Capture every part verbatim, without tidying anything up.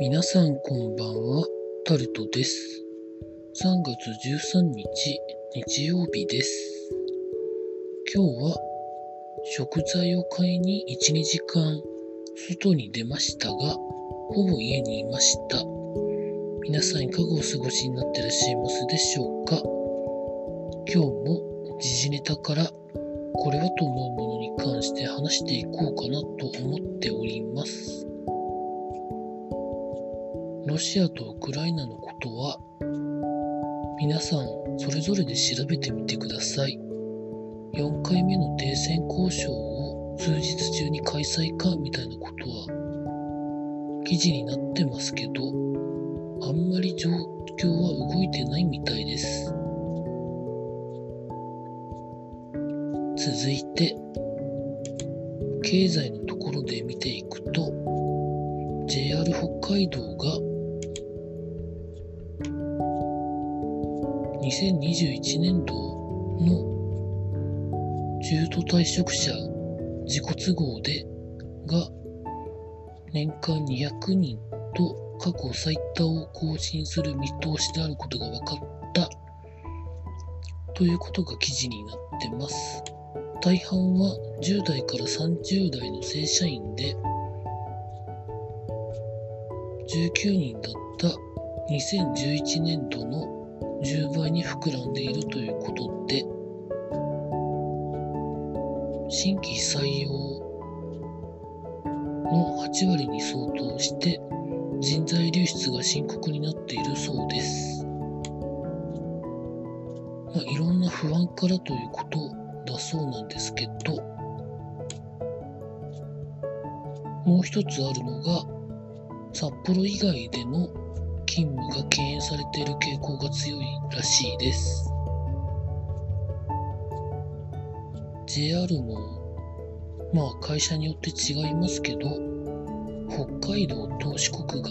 皆さんこんばんは、タルトです。さんがつじゅうさんにち、日曜日です。今日は食材を買いにいち、にじかん外に出ましたが、ほぼ家にいました。皆さんいかがお過ごしになっていらっしゃいますでしょうか。今日も時事ネタからこれはと思うものに関して話していこうかなと思っております。ロシアとウクライナのことは皆さんそれぞれで調べてみてください。よんかいめの停戦交渉を数日中に開催かみたいなことは記事になってますけど、あんまり状況は動いてないみたいです。続いて経済のところで見ていくと、 ジェイアール 北海道がにせんにじゅういちねんどの中途退職者自己都合でが年間にひゃくにんと過去最多を更新する見通しであることが分かったということが記事になってます。大半はじゅうだいからさんじゅうだいの正社員で、じゅうきゅうにんだったにせんじゅういちねんどのじゅうばいに膨らんでいるということで、新規採用のはちわりに相当して人材流出が深刻になっているそうです。まあ、いろんな不安からということだそうなんですけど、もう一つあるのが札幌以外での勤務が敬遠されている傾向が強いらしいです。 ジェイアール もまあ会社によって違いますけど、北海道と四国が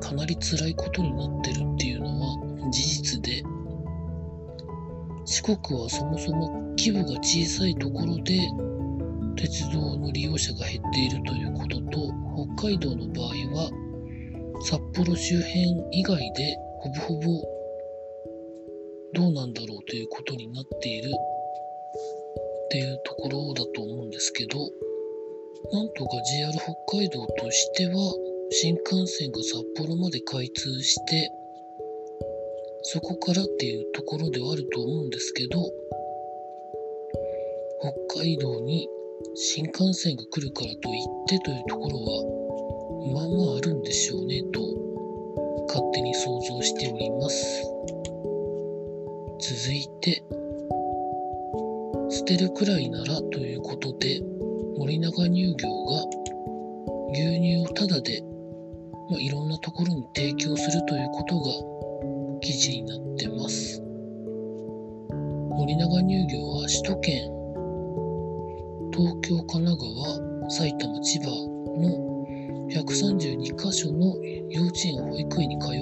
かなり辛いことになってるっていうのは事実で、四国はそもそも規模が小さいところで鉄道の利用者が減っているということと、北海道の場合は札幌周辺以外でほぼほぼどうなんだろうということになっているっていうところだと思うんですけど、なんとか ジェイアール 北海道としては新幹線が札幌まで開通して、そこからっていうところではあると思うんですけど、北海道に新幹線が来るからといってというところはまあまああるんでしょうねと勝手に想像しております。続いて捨てるくらいならということで、森永乳業が牛乳をタダで、まあ、いろんなところに提供するということが記事になってます。森永乳業は首都圏、東京、神奈川、埼玉、千葉のひゃくさんじゅうにかしょの幼稚園、保育園に通う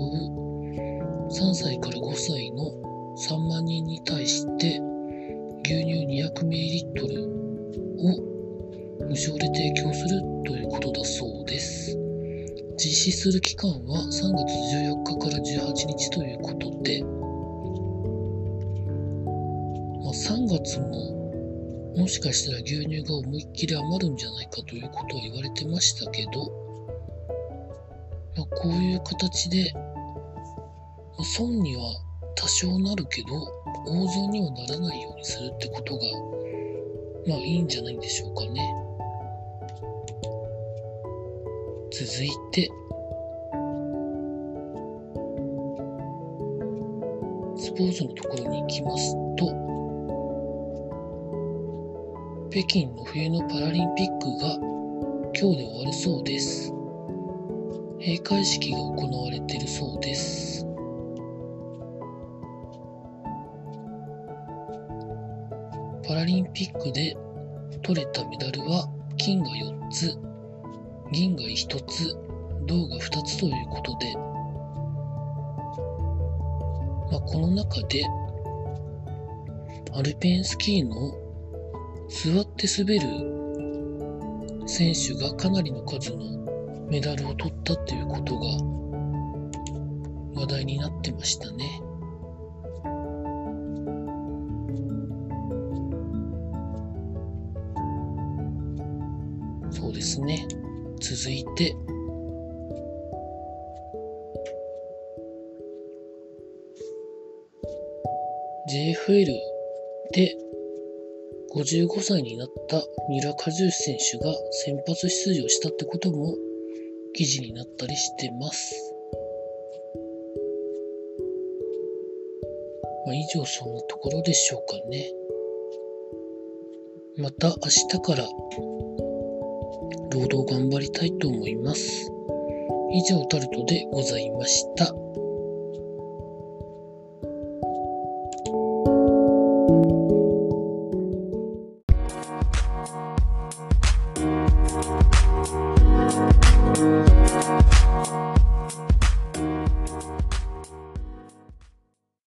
さんさいからごさいのさんまんにんに対して牛乳にひゃくミリリットルを無償で提供するということだそうです。実施する期間はさんがつじゅうよっかからじゅうはちにちということで、まあ、さんがつももしかしたら牛乳が思いっきり余るんじゃないかということは言われてましたけど、まあ、こういう形で、まあ、損には多少なるけど大損にはならないようにするってことがまあいいんじゃないんでしょうかね。続いてスポーツのところに行きますと、北京の冬のパラリンピックが今日で終わるそうです。閉会式が行われているそうです。パラリンピックで取れたメダルは金がよっつ、銀がひとつ、銅がふたつということで、まあ、この中でアルペンスキーの座って滑る選手がかなりの数のメダルを取ったということが話題になってましたね。そうですね。続いてジェイエフエル でごじゅうごさいになった三浦知良選手が先発出場したってことも記事になったりしてます。まあ、以上そんなところでしょうかね。また明日から労働頑張りたいと思います。以上タルトでございました。